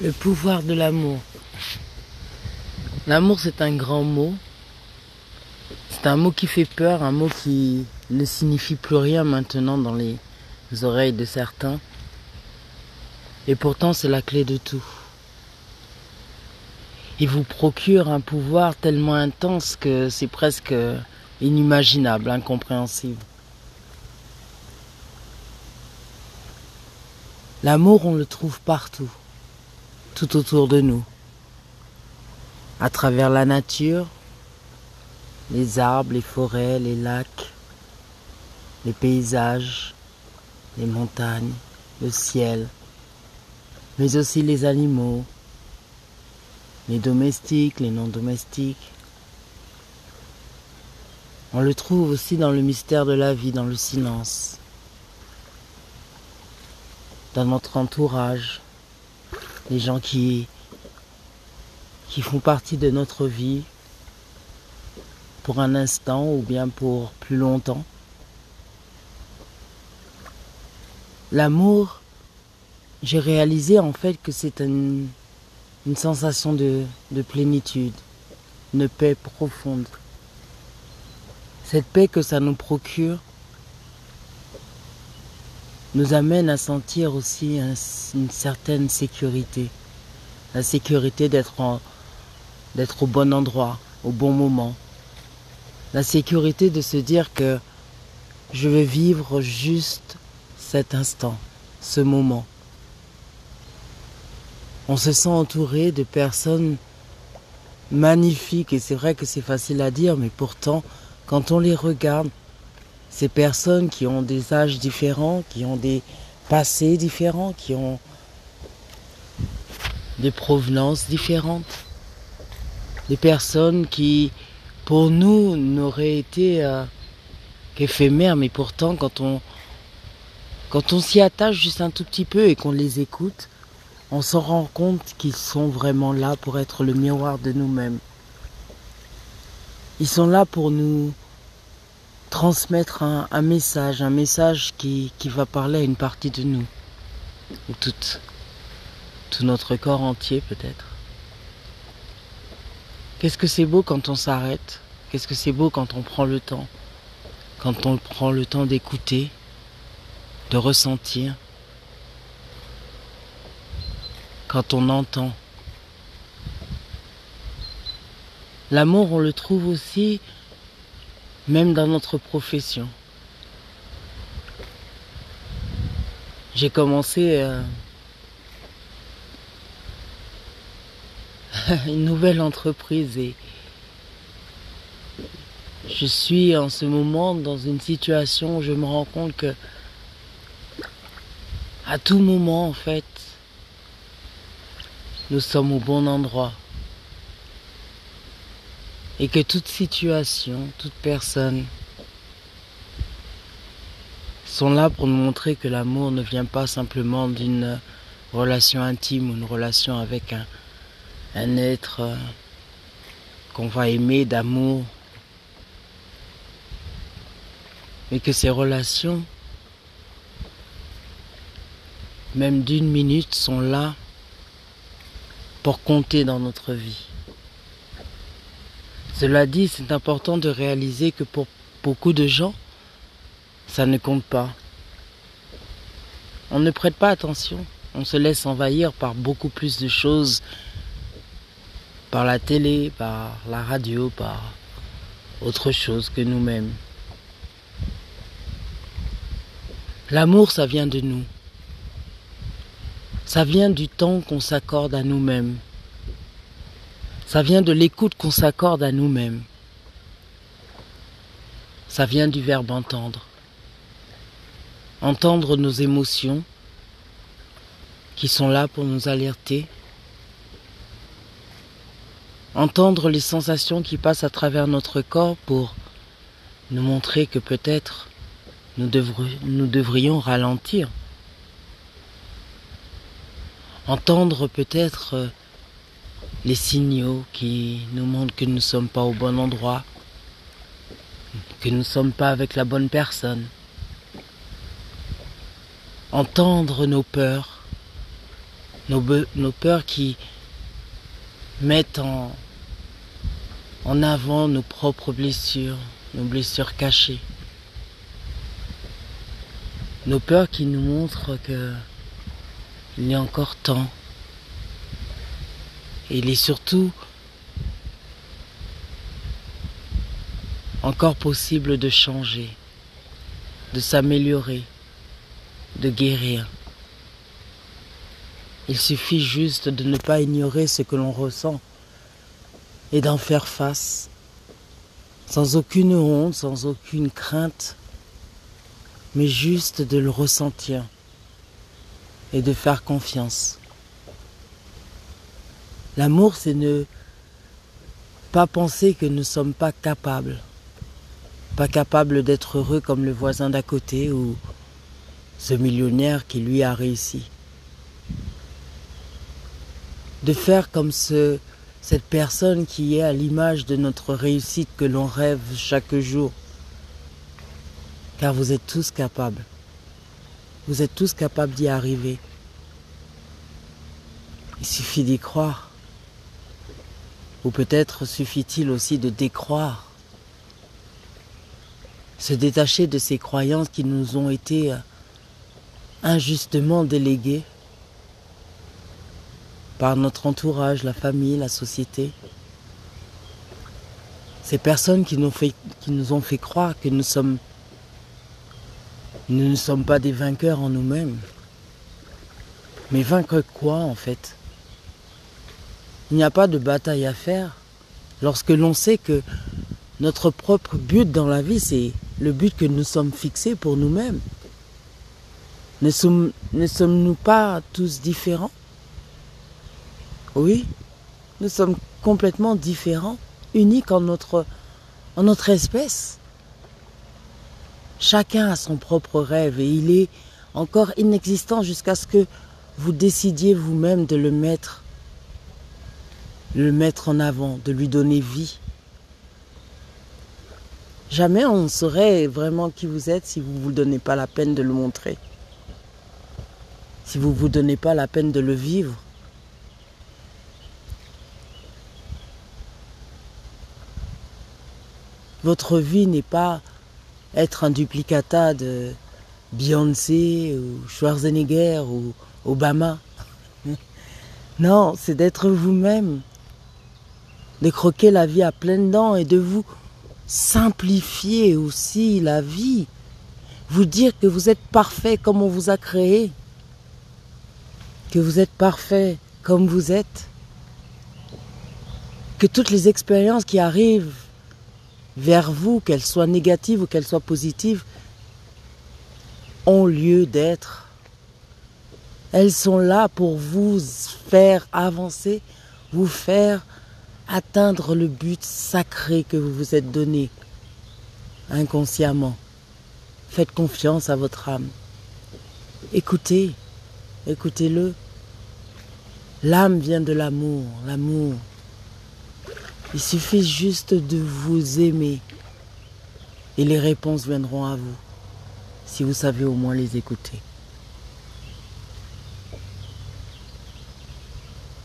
Le pouvoir de l'amour. L'amour, c'est un grand mot. C'est un mot qui fait peur, un mot qui ne signifie plus rien maintenant dans les oreilles de certains. Et pourtant, c'est la clé de tout. Il vous procure un pouvoir tellement intense que c'est presque inimaginable, incompréhensible. L'amour, on le trouve partout, tout autour de nous, à travers la nature, les arbres, les forêts, les lacs, les paysages, les montagnes, le ciel, mais aussi les animaux, les domestiques, les non-domestiques. On le trouve aussi dans le mystère de la vie, dans le silence, dans notre entourage, les gens qui font partie de notre vie pour un instant ou bien pour plus longtemps. L'amour, j'ai réalisé en fait que c'est une sensation de plénitude, une paix profonde. Cette paix que ça nous procure nous amène à sentir aussi une certaine sécurité. La sécurité d'être au bon endroit, au bon moment. La sécurité de se dire que je vais vivre juste cet instant, ce moment. On se sent entouré de personnes magnifiques et c'est vrai que c'est facile à dire, mais pourtant, quand on les regarde, ces personnes qui ont des âges différents, qui ont des passés différents, qui ont des provenances différentes, des personnes qui, pour nous, n'auraient été qu'éphémères, mais pourtant, quand on s'y attache juste un tout petit peu et qu'on les écoute, on s'en rend compte qu'ils sont vraiment là pour être le miroir de nous-mêmes. Ils sont là pour nous transmettre un message qui va parler à une partie de nous, ou tout notre corps entier peut-être. Qu'est-ce que c'est beau quand on s'arrête, qu'est-ce que c'est beau quand on prend le temps, d'écouter, de ressentir, quand on entend. L'amour, on le trouve aussi même dans notre profession. J'ai commencé une nouvelle entreprise et je suis en ce moment dans une situation où je me rends compte que à tout moment en fait, nous sommes au bon endroit. Et que toute situation, toute personne sont là pour nous montrer que l'amour ne vient pas simplement d'une relation intime ou une relation avec un être qu'on va aimer d'amour. Mais que ces relations, même d'une minute, sont là pour compter dans notre vie. Cela dit, c'est important de réaliser que pour beaucoup de gens, ça ne compte pas. On ne prête pas attention, on se laisse envahir par beaucoup plus de choses, par la télé, par la radio, par autre chose que nous-mêmes. L'amour, ça vient de nous. Ça vient du temps qu'on s'accorde à nous-mêmes. Ça vient de l'écoute qu'on s'accorde à nous-mêmes. Ça vient du verbe entendre. Entendre nos émotions qui sont là pour nous alerter. Entendre les sensations qui passent à travers notre corps pour nous montrer que peut-être nous devrions ralentir. Entendre peut-être les signaux qui nous montrent que nous ne sommes pas au bon endroit, que nous ne sommes pas avec la bonne personne. Entendre nos peurs nos peurs qui mettent en avant nos propres blessures, nos blessures cachées. Nos peurs qui nous montrent qu'il y a encore temps. Et il est surtout encore possible de changer, de s'améliorer, de guérir. Il suffit juste de ne pas ignorer ce que l'on ressent et d'en faire face, sans aucune honte, sans aucune crainte, mais juste de le ressentir et de faire confiance. L'amour, c'est ne pas penser que nous ne sommes pas capables d'être heureux comme le voisin d'à côté ou ce millionnaire qui lui a réussi. De faire comme cette personne qui est à l'image de notre réussite que l'on rêve chaque jour. Car vous êtes tous capables. Vous êtes tous capables d'y arriver. Il suffit d'y croire. Ou peut-être suffit-il aussi de décroire. Se détacher de ces croyances qui nous ont été injustement déléguées par notre entourage, la famille, la société. Ces personnes qui nous ont fait croire que nous ne sommes pas des vainqueurs en nous-mêmes. Mais vaincre quoi, en fait? Il n'y a pas de bataille à faire lorsque l'on sait que notre propre but dans la vie, c'est le but que nous sommes fixés pour nous-mêmes. Ne sommes-nous pas tous différents? Oui, nous sommes complètement différents, uniques en notre espèce. Chacun a son propre rêve et il est encore inexistant jusqu'à ce que vous décidiez vous-même de le mettre en avant, de lui donner vie. Jamais on ne saurait vraiment qui vous êtes si vous ne vous donnez pas la peine de le montrer, si vous ne vous donnez pas la peine de le vivre. Votre vie n'est pas être un duplicata de Beyoncé ou Schwarzenegger ou Obama. Non, c'est d'être vous-même, de croquer la vie à pleines dents et de vous simplifier aussi la vie. Vous dire que vous êtes parfait comme on vous a créé, que vous êtes parfait comme vous êtes, que toutes les expériences qui arrivent vers vous, qu'elles soient négatives ou qu'elles soient positives, ont lieu d'être. Elles sont là pour vous faire avancer, vous faire atteindre le but sacré que vous vous êtes donné inconsciemment. Faites confiance à votre âme. Écoutez-le. L'âme vient de l'amour. Il suffit juste de vous aimer et les réponses viendront à vous, si vous savez au moins les écouter.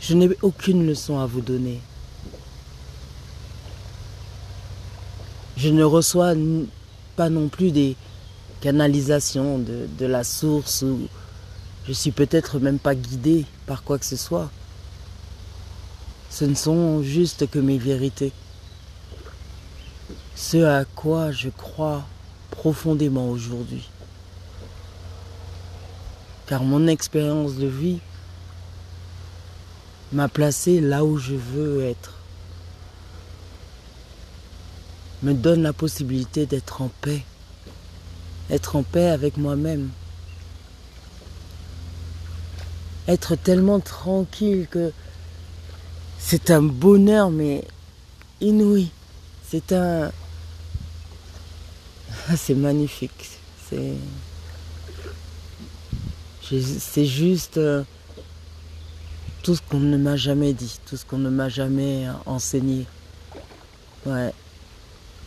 Je n'ai aucune leçon à vous donner. Je ne reçois pas non plus des canalisations de la source ou je suis peut-être même pas guidée par quoi que ce soit. Ce ne sont juste que mes vérités. Ce à quoi je crois profondément aujourd'hui. Car mon expérience de vie m'a placé là où je veux être. Me donne la possibilité d'être en paix. Être en paix avec moi-même. Être tellement tranquille que c'est un bonheur, mais inouï. C'est magnifique. C'est juste tout ce qu'on ne m'a jamais dit, tout ce qu'on ne m'a jamais enseigné. Ouais.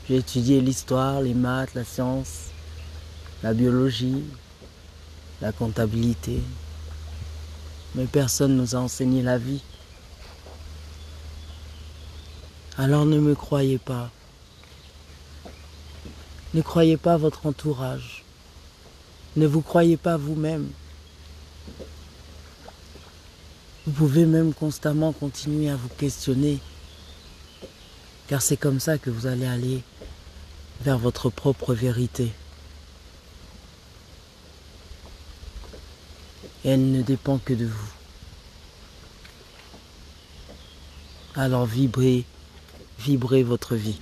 J'ai étudié l'histoire, les maths, la science, la biologie, la comptabilité. mais personne ne nous a enseigné la vie. Alors ne me croyez pas. Ne croyez pas votre entourage. Ne vous croyez pas vous-même. Vous pouvez même constamment continuer à vous questionner, car c'est comme ça que vous allez aller vers votre propre vérité. Et elle ne dépend que de vous. Alors vibrez votre vie.